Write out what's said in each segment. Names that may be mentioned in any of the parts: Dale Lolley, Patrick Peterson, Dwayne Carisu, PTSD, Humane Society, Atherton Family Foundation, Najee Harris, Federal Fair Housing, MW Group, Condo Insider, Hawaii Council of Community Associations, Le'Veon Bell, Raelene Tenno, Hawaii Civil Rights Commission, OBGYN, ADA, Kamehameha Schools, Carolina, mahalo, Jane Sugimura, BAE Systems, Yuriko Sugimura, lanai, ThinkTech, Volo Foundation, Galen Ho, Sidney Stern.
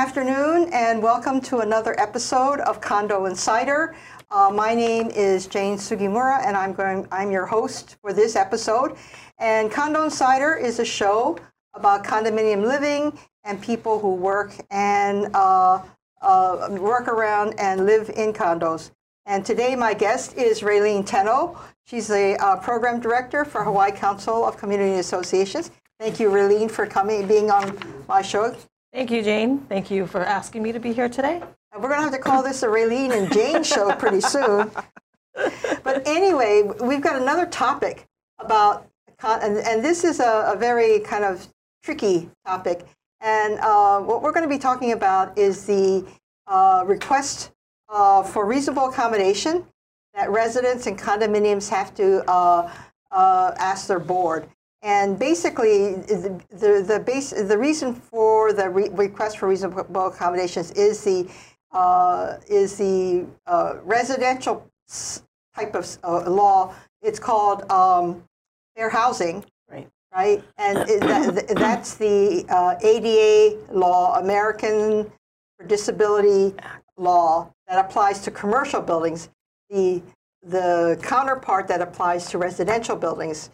afternoon and welcome to another episode of Condo Insider. My name is Jane Sugimura and I'm your host for this episode. And Condo Insider is a show about condominium living and people who work and work around and live in condos. And today my guest is Raelene Tenno. She's the program director for Hawaii Council of Community Associations. Thank you, Raelene, for coming and being on my show. Thank you, Jane. Thank you for asking me to be here today. And we're going to have to call this the Raelene and Jane show pretty soon. But anyway, we've got another topic about, and this is a very kind of tricky topic. And what we're going to be talking about is the request for reasonable accommodation that residents and condominiums have to ask their board. And basically, the reason for the request for reasonable accommodations is the residential type of law. It's called fair housing, right? And that's the ADA law, American Disability Law, that applies to commercial buildings. The counterpart that applies to residential buildings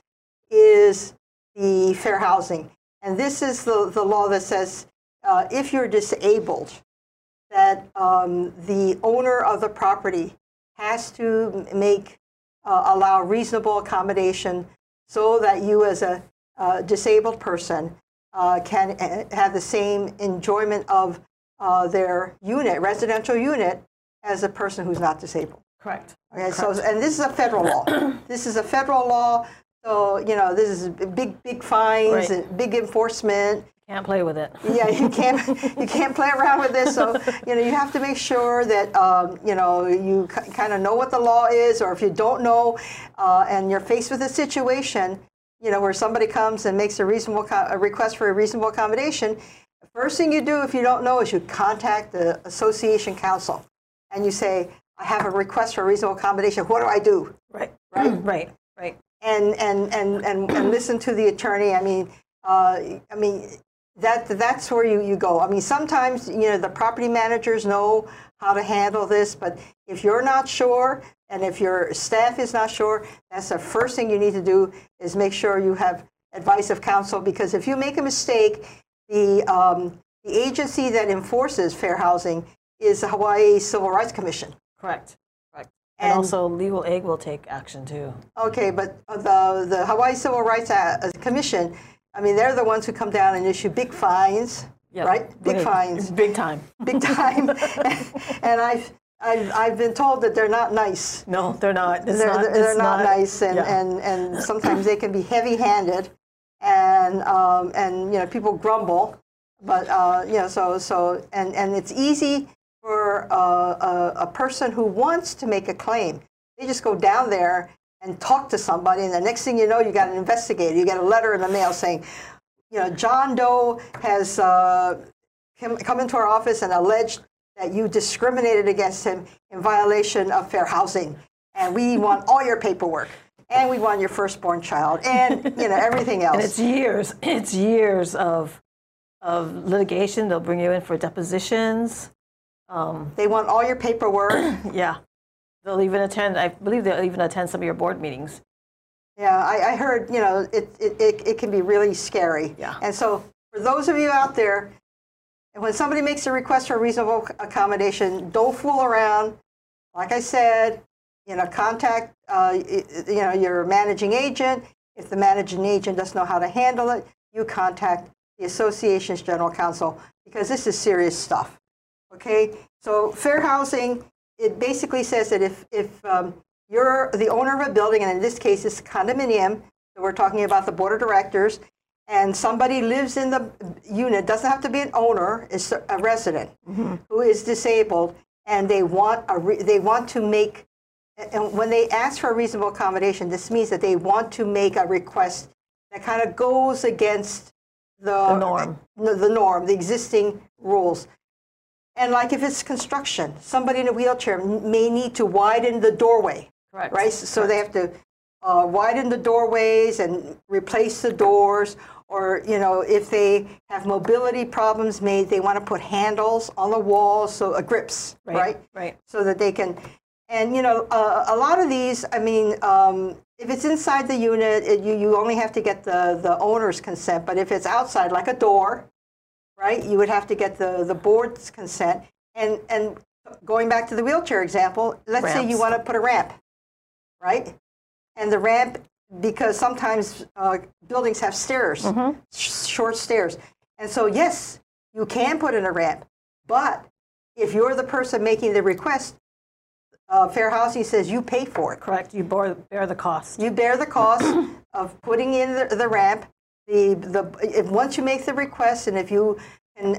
is the fair housing. And this is the law that says if you're disabled, that the owner of the property has to make, allow reasonable accommodation so that you as a disabled person can have the same enjoyment of their unit, residential unit, as a person who's not disabled. Correct. Okay, correct. So, and this is a federal law. This is a federal law. So, you know, this is big fines, right, and big enforcement. Can't play with it. Yeah, you can't play around with this. So, you know, you have to make sure that, you know, you kind of know what the law is, or if you don't know and you're faced with a situation, you know, where somebody comes and makes a request for a reasonable accommodation, the first thing you do if you don't know is you contact the association council and you say, I have a request for a reasonable accommodation. What do I do? Right. Right. Right. Right. And listen to the attorney. I mean that's where you go. I mean, sometimes, you know, the property managers know how to handle this, but if you're not sure and if your staff is not sure, that's the first thing you need to do is make sure you have advice of counsel, because if you make a mistake, the agency that enforces fair housing is the Hawaii Civil Rights Commission. Correct. And also, Legal Aid will take action, too. Okay, but the Hawaii Civil Rights Commission, I mean, they're the ones who come down and issue big fines, yep, right? Big fines. Big time. Big time. And I've been told that they're not nice. No, they're not. They're not nice, and, yeah, and sometimes they can be heavy-handed, and you know, people grumble, but you know, so it's easy for a person who wants to make a claim. They just go down there and talk to somebody, and the next thing you know, you got an investigator. You get a letter in the mail saying, you know, John Doe has come into our office and alleged that you discriminated against him in violation of fair housing, and we want all your paperwork, and we want your firstborn child, and, you know, everything else. And it's years of litigation. They'll bring you in for depositions. They want all your paperwork. Yeah, they'll even attend. I believe they'll even attend some of your board meetings. Yeah, I heard. You know, it can be really scary. Yeah. And so, for those of you out there, when somebody makes a request for a reasonable accommodation, don't fool around. Like I said, you know, contact you know, your managing agent. If the managing agent doesn't know how to handle it, you contact the association's general counsel, because this is serious stuff. Okay, so fair housing, it basically says that if you're the owner of a building, and in this case it's a condominium, so we're talking about the board of directors, and somebody lives in the unit, doesn't have to be an owner, it's a resident, mm-hmm, who is disabled, and they want to make, and when they ask for a reasonable accommodation, this means that they want to make a request that kind of goes against the norm, the existing rules. And like if it's construction, somebody in a wheelchair may need to widen the doorway, correct, right? So correct, they have to widen the doorways and replace the doors, or, you know, if they have mobility problems made, they want to put handles on the walls, so grips, right? So that they can, and, you know, a lot of these, I mean, if it's inside the unit, you only have to get the owner's consent, but if it's outside, like a door, right, you would have to get the board's consent. And going back to the wheelchair example, let's say you want to put a ramp, right? And the ramp, because sometimes buildings have stairs, short stairs. And so, yes, you can put in a ramp. But if you're the person making the request, Fair Housing says you pay for it. Correct. You bear the cost. You bear the cost of putting in the ramp. Once you make the request, and if you can,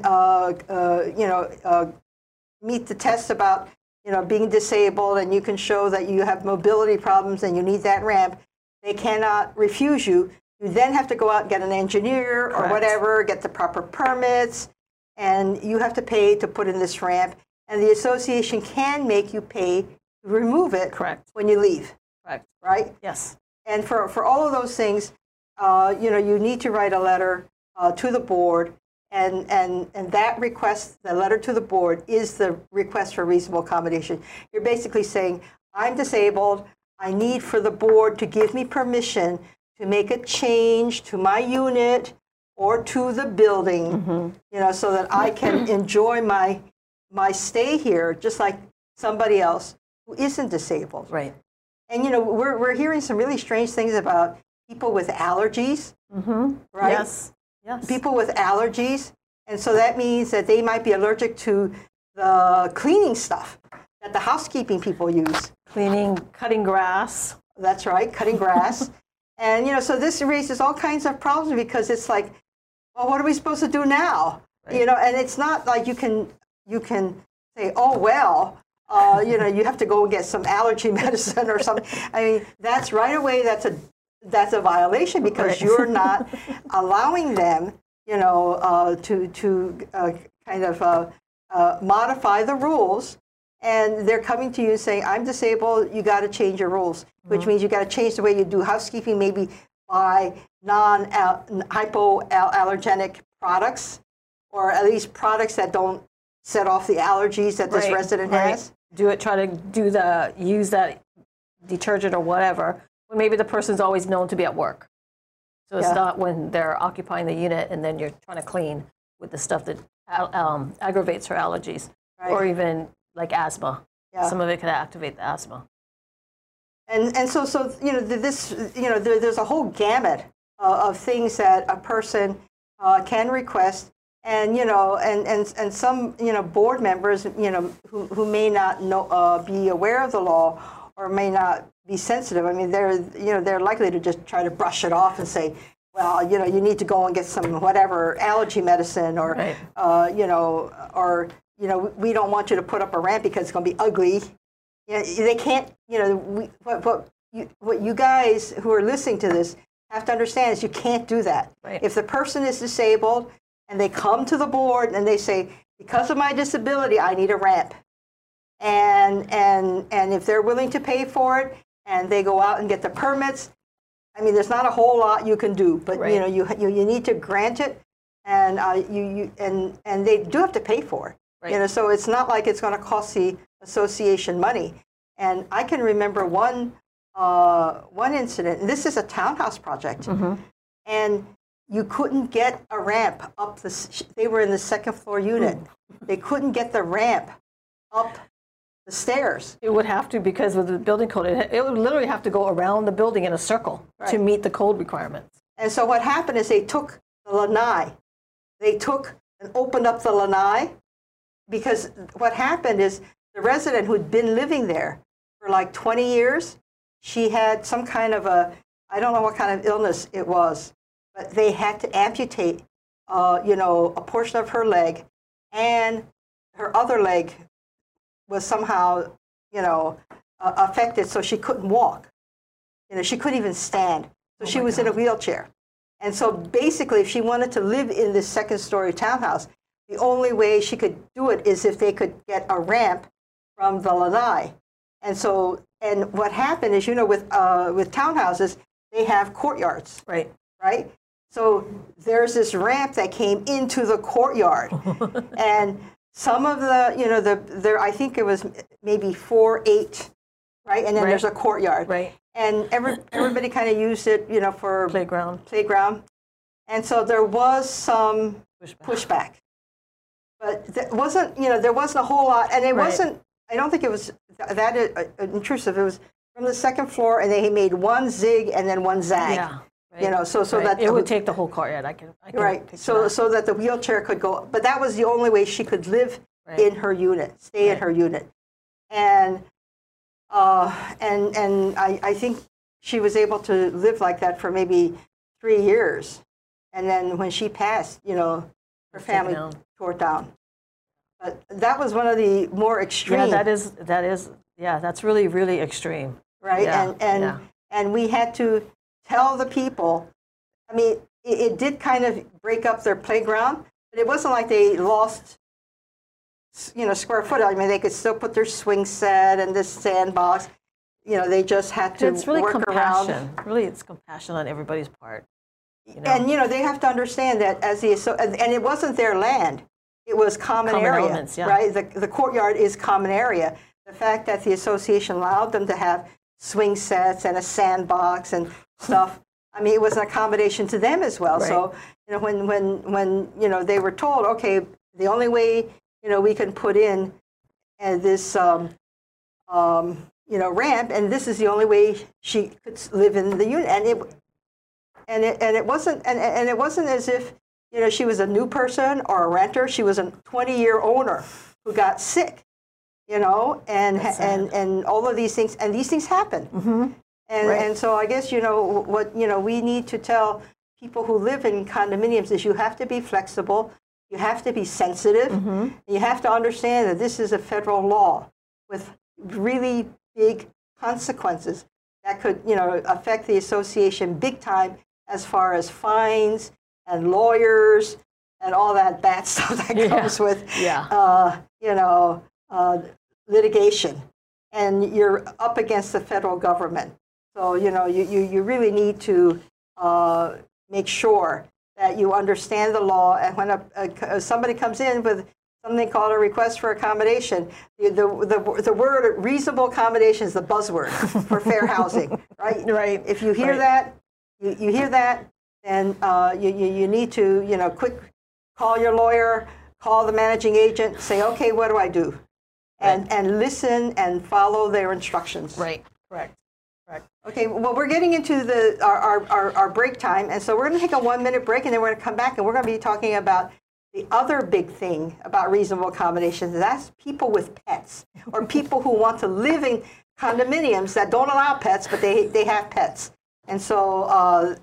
meet the test about, you know, being disabled, and you can show that you have mobility problems and you need that ramp, they cannot refuse you. You then have to go out and get an engineer or whatever, get the proper permits, and you have to pay to put in this ramp. And the association can make you pay to remove it when you leave. Correct. Right? Yes. And for all of those things, you know, you need to write a letter to the board, and that request, the letter to the board, is the request for reasonable accommodation. You're basically saying, I'm disabled. I need for the board to give me permission to make a change to my unit or to the building, you know, so that I can enjoy my stay here just like somebody else who isn't disabled. Right. And, you know, we're hearing some really strange things about people with allergies, right? Yes. Yes. People with allergies. And so that means that they might be allergic to the cleaning stuff that the housekeeping people use. Cutting grass. That's right, cutting grass. And, you know, so this raises all kinds of problems because it's like, well, what are we supposed to do now? Right. You know, and it's not like you can say, oh, well, you know, you have to go and get some allergy medicine or something. I mean, that's right away, that's a violation because you're not allowing them, you know, to kind of modify the rules. And they're coming to you saying, I'm disabled, you got to change your rules, which means you got to change the way you do housekeeping, maybe by hypoallergenic products, or at least products that don't set off the allergies that this resident has. Use that detergent or whatever, when maybe the person's always known to be at work. So it's not when they're occupying the unit and then you're trying to clean with the stuff that aggravates her allergies, or even like asthma. Yeah. Some of it could activate the asthma. And so you know, there's a whole gamut of things that a person can request, and, you know, and some, you know, board members, you know, who may not know, be aware of the law, or may not be sensitive. I mean, they're likely to just try to brush it off and say, well, you know, you need to go and get some whatever allergy medicine, or you know, we don't want you to put up a ramp because it's going to be ugly. You know, they can't, you know, what you guys who are listening to this have to understand is you can't do that. Right. If the person is disabled and they come to the board and they say, because of my disability, I need a ramp. And if they're willing to pay for it and they go out and get the permits, I mean, there's not a whole lot you can do, but, you know, you need to grant it, and and they do have to pay for it. Right. You know, so it's not like it's going to cost the association money. And I can remember one incident. And this is a townhouse project, and you couldn't get a ramp up the. They were in the second floor unit. They couldn't get the ramp up the stairs. It would have to, because with the building code, it would literally have to go around the building in a circle to meet the code requirements. And so what happened is they took the lanai. They took and opened up the lanai. Because what happened is the resident who'd been living there for like 20 years, she had some kind of a, I don't know what kind of illness it was, but they had to amputate, you know, a portion of her leg, and her other leg was somehow, you know, affected, so she couldn't walk. You know, she couldn't even stand. So she was in a wheelchair. And so basically, if she wanted to live in this second-story townhouse, the only way she could do it is if they could get a ramp from the lanai. And so, and what happened is, you know, with townhouses, they have courtyards, right? So there's this ramp that came into the courtyard. And some of the, you know, there I think it was maybe 4, 8, right? And then there's a courtyard. Right. And everybody kind of used it, you know, for playground. And so there was some pushback. But there wasn't, you know, there wasn't a whole lot. And it wasn't, I don't think it was that intrusive. It was from the second floor, and they made one zig and then one zag. Yeah. Right. You know, so that it would take the whole courtyard. I can so that the wheelchair could go. But that was the only way she could live in her unit, stay in her unit. And I think she was able to live like that for maybe 3 years. And then when she passed, you know, her family tore it down. But that was one of the more extreme. Yeah, that's really, really extreme. Right, yeah. And we had to tell the people, I mean, it did kind of break up their playground, but it wasn't like they lost, you know, square foot. I mean, they could still put their swing set and this sandbox. You know, they just had to work around. Really, it's compassion on everybody's part. You know? And, you know, they have to understand that and it wasn't their land. It was common area, right? The courtyard is common area. The fact that the association allowed them to have swing sets and a sandbox and stuff, I mean, it was an accommodation to them as well. Right. So, you know, when you know, they were told, okay, the only way, you know, we can put in this, you know, ramp, and this is the only way she could live in the unit. And it wasn't as if, you know, she was a new person or a renter. She was a 20-year owner who got sick, you know, and all of these things. And these things happen. Mm-hmm. And so I guess, you know, what, you know, we need to tell people who live in condominiums is you have to be flexible. You have to be sensitive. Mm-hmm. And you have to understand that this is a federal law with really big consequences that could, you know, affect the association big time as far as fines and lawyers and all that bad stuff that comes with, you know, litigation. And you're up against the federal government. So, you know, you really need to make sure that you understand the law. And when somebody comes in with something called a request for accommodation, the word reasonable accommodation is the buzzword for fair housing, right? Right. If you hear that, you hear that, then you need to, you know, quick call your lawyer, call the managing agent, say, okay, what do I do? And listen and follow their instructions. Right. Correct. Correct. Okay, well, we're getting into our break time, and so we're going to take a 1-minute break, and then we're going to come back, and we're going to be talking about the other big thing about reasonable accommodations. That's people with pets, or people who want to live in condominiums that don't allow pets, but they have pets. And so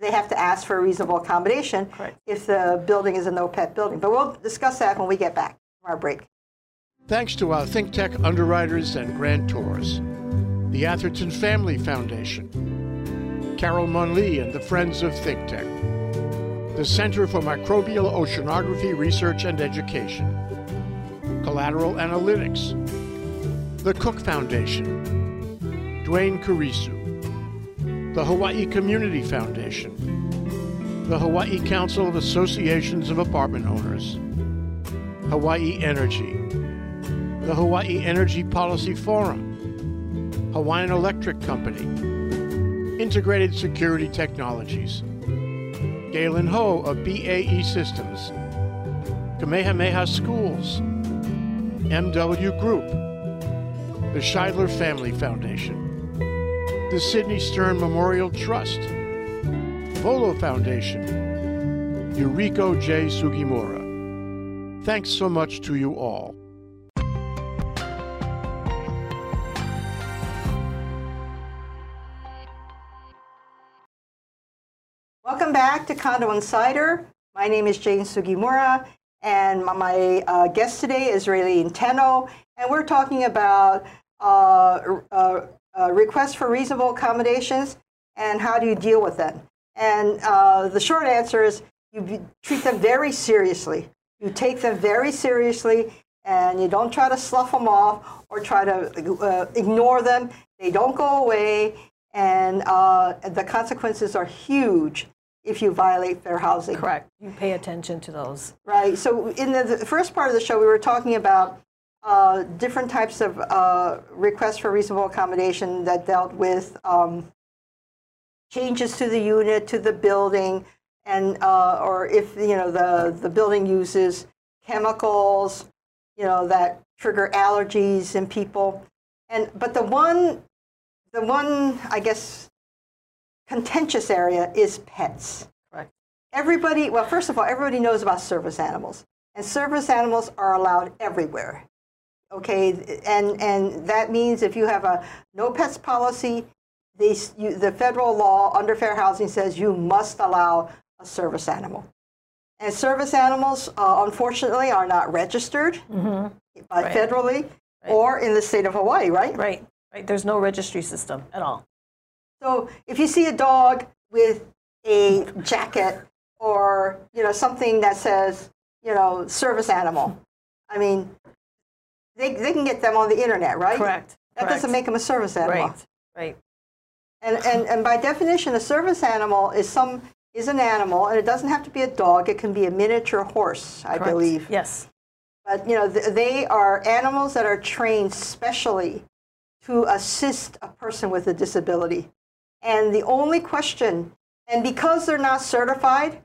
they have to ask for a reasonable accommodation if the building is a no-pet building. But we'll discuss that when we get back from our break. Thanks to our ThinkTech underwriters and grantors, the Atherton Family Foundation, Carol Monley and the Friends of ThinkTech, the Center for Microbial Oceanography Research and Education, Collateral Analytics, the Cook Foundation, Dwayne Carisu, the Hawaii Community Foundation, the Hawaii Council of Associations of Apartment Owners, Hawaii Energy, the Hawaii Energy Policy Forum, Hawaiian Electric Company, Integrated Security Technologies, Galen Ho of BAE Systems, Kamehameha Schools, MW Group, the Scheidler Family Foundation, the Sidney Stern Memorial Trust, Volo Foundation, Yuriko J. Sugimura. Thanks so much to you all. Welcome back to Condo Insider. My name is Jane Sugimura, and my guest today is Raelene Tenno, and we're talking about requests for reasonable accommodations and how do you deal with them. And the short answer is you treat them very seriously. You take them very seriously, and you don't try to slough them off or try to ignore them. They don't go away, and the consequences are huge. if you violate fair housing. Correct. You pay attention to those. Right. So in the first part of the show, we were talking about different types of requests for reasonable accommodation that dealt with changes to the unit, to the building, and or if the building uses chemicals, that trigger allergies in people. And but the one I guess contentious area is pets. Right. Everybody, well, first of all, everybody knows about service animals, and service animals are allowed everywhere. Okay, and that means if you have a no pets policy, the federal law under fair housing says you must allow a service animal. And service animals, unfortunately, are not registered federally or in the state of Hawaii, right? Right, right. There's no registry system at all. So if you see a dog with a jacket or, something that says, service animal, I mean, they can get them on the internet, right? Correct. That doesn't make them a service animal. Right, right. And by definition, a service animal is an animal, and it doesn't have to be a dog. It can be a miniature horse, I believe. Yes. But, they are animals that are trained specially to assist a person with a disability. And the only question, and because they're not certified,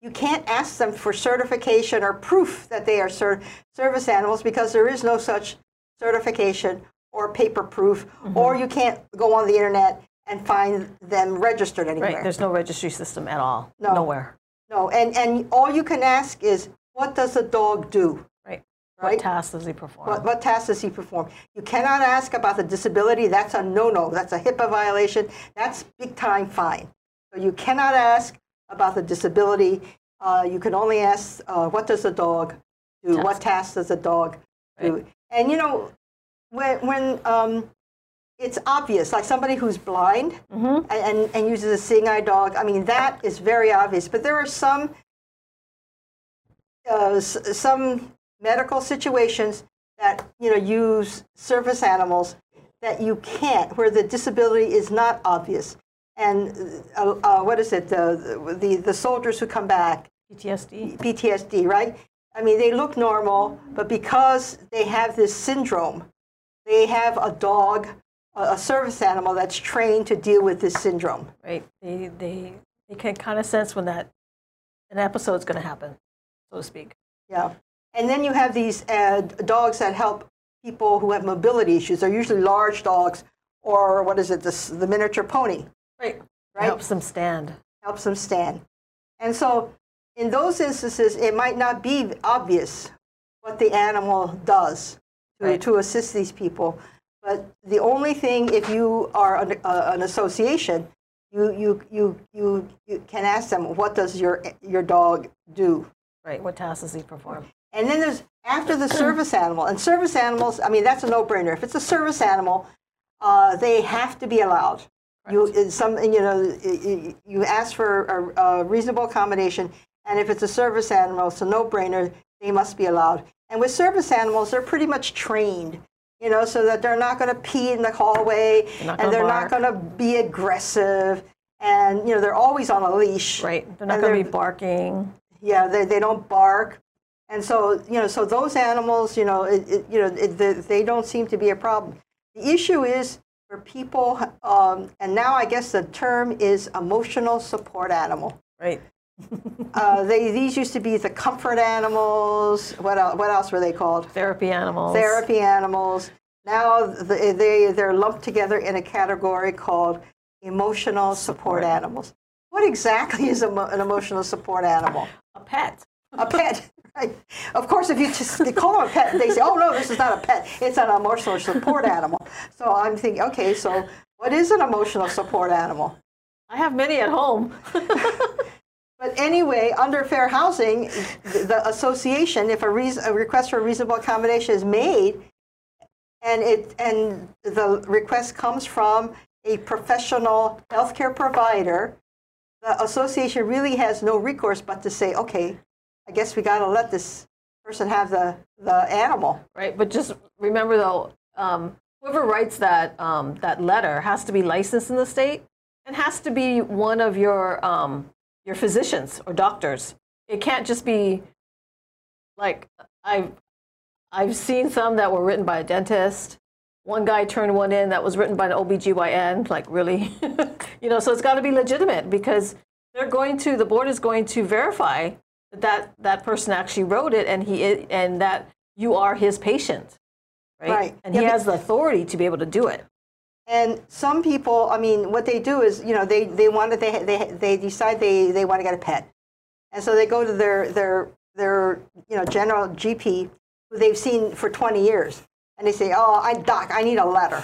you can't ask them for certification or proof that they are service animals because there is no such certification or paper proof, or you can't go on the internet and find them registered anywhere. Right, there's no registry system at all, nowhere. No, and all you can ask is, what does a dog do? Right? What tasks does he perform? What tasks does he perform? You cannot ask about the disability. That's a no-no. That's a HIPAA violation. That's big-time fine. So you cannot ask about the disability. You can only ask, what does a dog do? Task. What tasks does a dog do? And, when it's obvious, like somebody who's blind and uses a seeing-eye dog, I mean, that is very obvious. But there are some medical situations that use service animals that you can't, where the disability is not obvious. And what is it? The soldiers who come back. PTSD, right? I mean, they look normal, but because they have this syndrome, they have a dog, a service animal that's trained to deal with this syndrome. Right. They can kind of sense when an episode's going to happen, so to speak. Yeah. And then you have these dogs that help people who have mobility issues. They're usually large dogs, or what is it, the miniature pony. Right. Helps them stand. Helps them stand. And so in those instances, it might not be obvious what the animal does to assist these people. But the only thing, if you are an association, you can ask them, what does your dog do? Right. What tasks does he perform? And then there's after the service animal. And service animals, I mean, that's a no-brainer. If it's a service animal, they have to be allowed. Right. You ask for a reasonable accommodation, and if it's a service animal, it's a no-brainer. They must be allowed. And with service animals, they're pretty much trained, so that they're not going to pee in the hallway, and they're not going to be aggressive, and they're always on a leash. Right. They're not going to be barking. Yeah, they don't bark. And so, so those animals, they don't seem to be a problem. The issue is for people, and now I guess the term is emotional support animal. Right. These used to be the comfort animals. What else were they called? Therapy animals. Therapy animals. Now they're lumped together in a category called emotional support animals. What exactly is an emotional support animal? A pet. A pet. Right. Of course, if you just call them a pet, they say, oh, no, this is not a pet. It's an emotional support animal. So I'm thinking, okay, so what is an emotional support animal? I have many at home. But anyway, under fair housing, the association, if a request for a reasonable accommodation is made, and the request comes from a professional healthcare provider, the association really has no recourse but to say, okay, I guess we got to let this person have the animal. Right, but just remember, though, whoever writes that letter has to be licensed in the state and has to be one of your your physicians or doctors. It can't just be like, I've seen some that were written by a dentist. One guy turned one in that was written by an OBGYN, like really? You know, so it's got to be legitimate, because they're going to, the board is going to verify that that person actually wrote it, and that you are his patient, right? And yeah, he has the authority to be able to do it. And some people, I mean, what they do is, you know, they decide they want to get a pet, and so they go to their you know, general GP who they've seen for 20 years, and they say, oh, doc, I need a letter.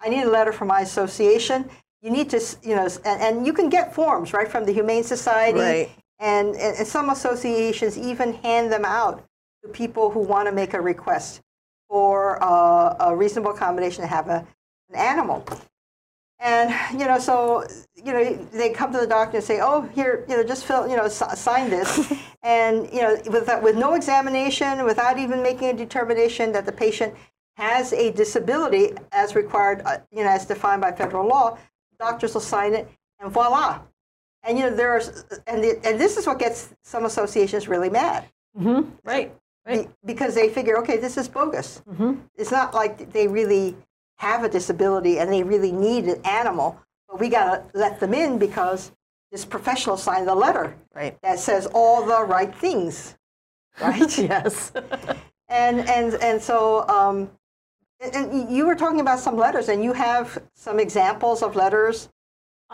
I need a letter from my association. You need to, you know, and you can get forms right from the Humane Society. Right. And some associations even hand them out to people who want to make a request for a reasonable accommodation to have an animal. And, you know, so, you know, they come to the doctor and say, oh, here, you know, just fill, you know, sign this. And, you know, with no examination, without even making a determination that the patient has a disability as required, you know, as defined by federal law, doctors will sign it, and voila. And, you know, there are, and this is what gets some associations really mad. Mm-hmm. Right. Because they figure, okay, this is bogus. Mm-hmm. It's not like they really have a disability and they really need an animal, but we got to let them in because this professional signed the letter that says all the right things, right? Yes. And so, and you were talking about some letters, and you have some examples of letters.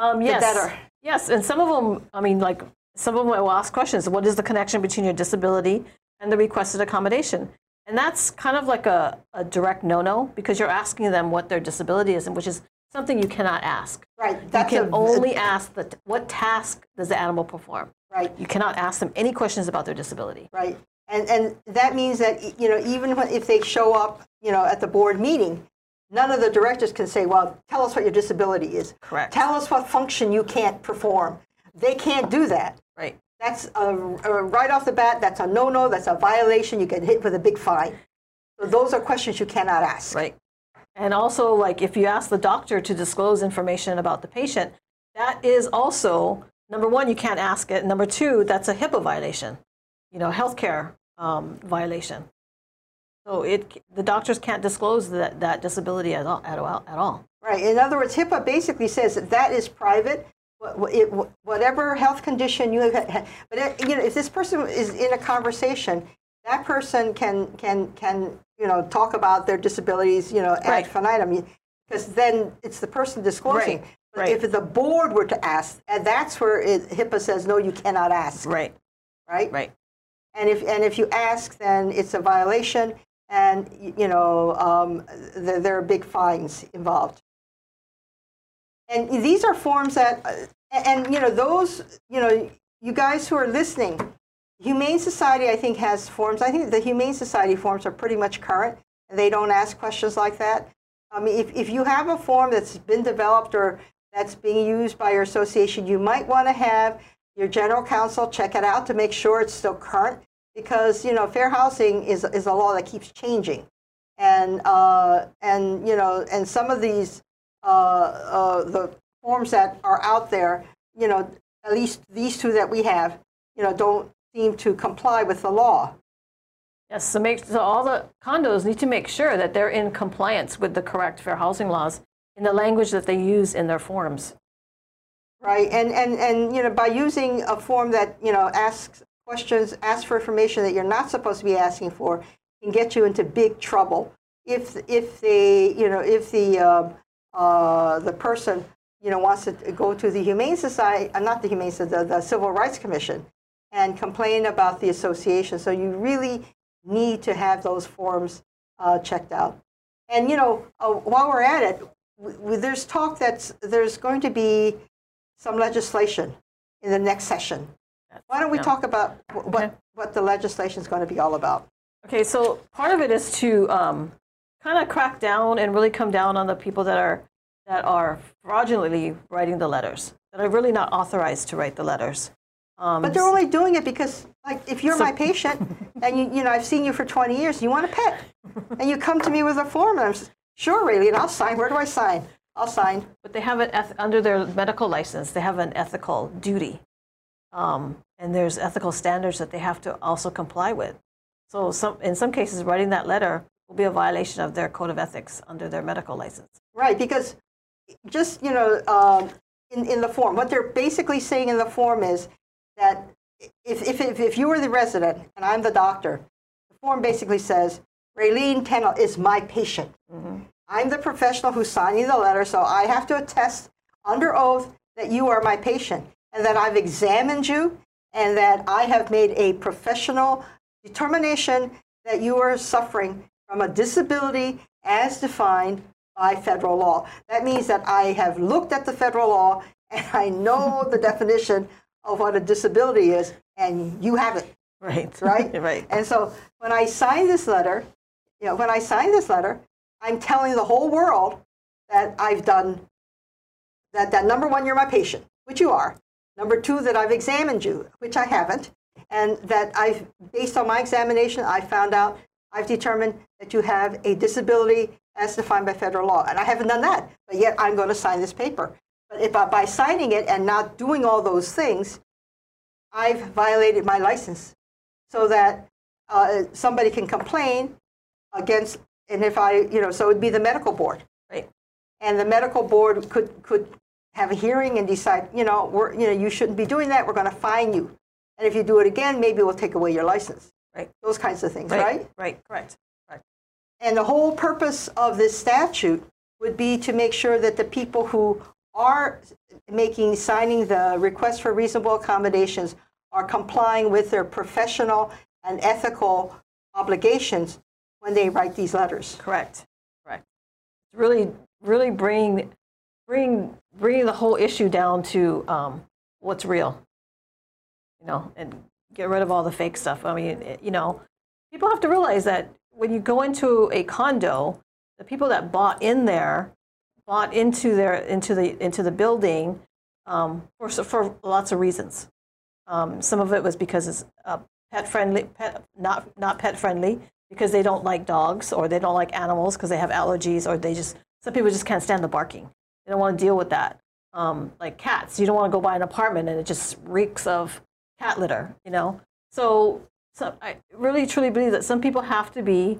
Yes, and some of them, I mean, like, some of them I will ask questions. What is the connection between your disability and the requested accommodation? And that's kind of like a direct no-no, because you're asking them what their disability is, which is something you cannot ask. Right. You can only ask what task does the animal perform. Right. You cannot ask them any questions about their disability. Right. And that means that, you know, even if they show up, you know, at the board meeting, none of the directors can say, well, tell us what your disability is. Correct. Tell us what function you can't perform. They can't do that. Right. That's right off the bat, that's a no-no, that's a violation. You get hit with a big fine. So those are questions you cannot ask. Right. And also, like, if you ask the doctor to disclose information about the patient, that is also, number one, you can't ask it. Number two, that's a HIPAA violation, you know, healthcare violation. So the doctors can't disclose that disability at all. Right. In other words, HIPAA basically says that is private. Whatever health condition you have, but you know, if this person is in a conversation, that person can you know, talk about their disabilities, you know, ad infinitum, because then it's the person disclosing. Right. But if the board were to ask, and that's where HIPAA says no, you cannot ask. Right. And if you ask, then it's a violation. And, you know, there are big fines involved. And these are forms that, and, you know, those, you know, you guys who are listening, Humane Society, I think, has forms. I think the Humane Society forms are pretty much current. They don't ask questions like that. I mean, if you have a form that's been developed or that's being used by your association, you might want to have your general counsel check it out to make sure it's still current. Because, you know, fair housing is a law that keeps changing, and you know, and some of these the forms that are out there, you know, at least these two that we have, you know, don't seem to comply with the law. Yes, so all the condos need to make sure that they're in compliance with the correct fair housing laws in the language that they use in their forms. Right, and you know, by using a form that, you know, asks questions, ask for information that you're not supposed to be asking for, can get you into big trouble if the person, you know, wants to go to the Humane Society, not the Humane Society, the Civil Rights Commission, and complain about the association. So you really need to have those forms checked out. And, you know, while we're at it, there's talk that there's going to be some legislation in the next session. Why don't we talk about what the legislation is going to be all about? Okay, so part of it is to kind of crack down and really come down on the people that are fraudulently writing the letters, that are really not authorized to write the letters. But they're only doing it because, like, if you're my patient and you know, I've seen you for 20 years, you want a pet, and you come to me with a form, and I'm sure, Raelene, I'll sign. Where do I sign? I'll sign. But they have an under their medical license, they have an ethical duty And there's ethical standards that they have to also comply with. So in some cases, writing that letter will be a violation of their code of ethics under their medical license. Right, because just, you know, in the form, what they're basically saying in the form is that if you were the resident and I'm the doctor, the form basically says, Raelene Tenno is my patient. Mm-hmm. I'm the professional who's signing the letter, so I have to attest under oath that you are my patient and that I've examined you and that I have made a professional determination that you are suffering from a disability as defined by federal law. That means that I have looked at the federal law and I know the definition of what a disability is, and you haven't. Right. Right? Right. And so when I sign this letter, you know, when I sign this letter, I'm telling the whole world that I've done, that number one, you're my patient, which you are. Number two, that I've examined you, which I haven't. And that I've, based on my examination, I found out, I've determined that you have a disability as defined by federal law. And I haven't done that, but yet I'm going to sign this paper. But if I, by signing it and not doing all those things, I've violated my license so that somebody can complain against, and if I, you know, so it would be the medical board. Right. And the medical board could have a hearing and decide, you know, you shouldn't be doing that. We're going to fine you. And if you do it again, maybe we'll take away your license. Right. Those kinds of things, right? Right, correct. Right. And the whole purpose of this statute would be to make sure that the people who are signing the request for reasonable accommodations are complying with their professional and ethical obligations when they write these letters. Correct. Correct. Really, really bringing the whole issue down to what's real. You know, and get rid of all the fake stuff. I mean, you know, people have to realize that when you go into a condo, the people that bought in there bought into the building for lots of reasons. Some of it was because it's not pet friendly, because they don't like dogs or they don't like animals because they have allergies, or they just, some people just can't stand the barking. They don't want to deal with that. Like cats, you don't want to go buy an apartment and it just reeks of cat litter, you know. So I really truly believe that some people have to be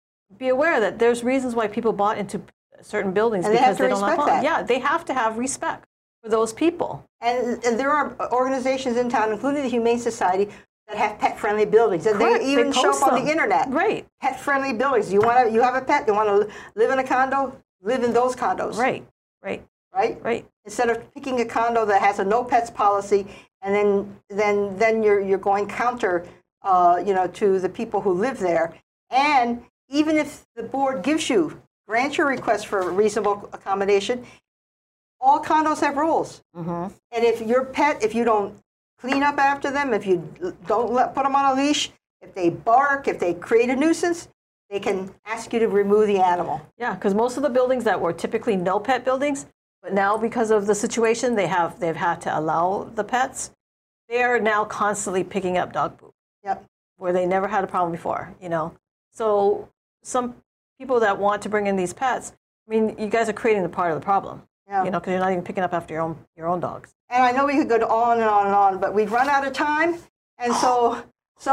aware that there's reasons why people bought into certain buildings, and because they don't like that. Yeah, they have to have respect for those people. And there are organizations in town, including the Humane Society, that have pet-friendly buildings, and they even show up on the internet. Right, pet-friendly buildings. You have a pet. You want to live in a condo? Live in those condos. Right, right, right, right. Instead of picking a condo that has a no pets policy. And then you're going counter, you know, to the people who live there. And even if the board grants your request for reasonable accommodation, all condos have rules. Mm-hmm. And if your pet, if you don't clean up after them, if you don't put them on a leash, if they bark, if they create a nuisance, they can ask you to remove the animal. Yeah, because most of the buildings that were typically no pet buildings, but now, because of the situation, they've had to allow the pets. They are now constantly picking up dog poop. Yep. Where they never had a problem before, you know. So some people that want to bring in these pets, I mean, you guys are creating the part of the problem. Yeah. You know, because you're not even picking up after your own dogs. And I know we could go on and on and on, but we've run out of time, and so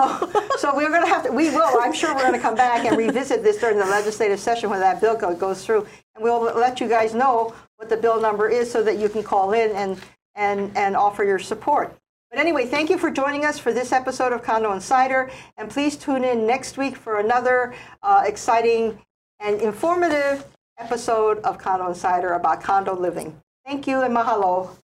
we're going to have to. We will. I'm sure we're going to come back and revisit this during the legislative session when that bill goes through, and we'll let you guys know what the bill number is so that you can call in and offer your support. But anyway, thank you for joining us for this episode of Condo Insider, and please tune in next week for another exciting and informative episode of Condo Insider about condo living. Thank you and mahalo.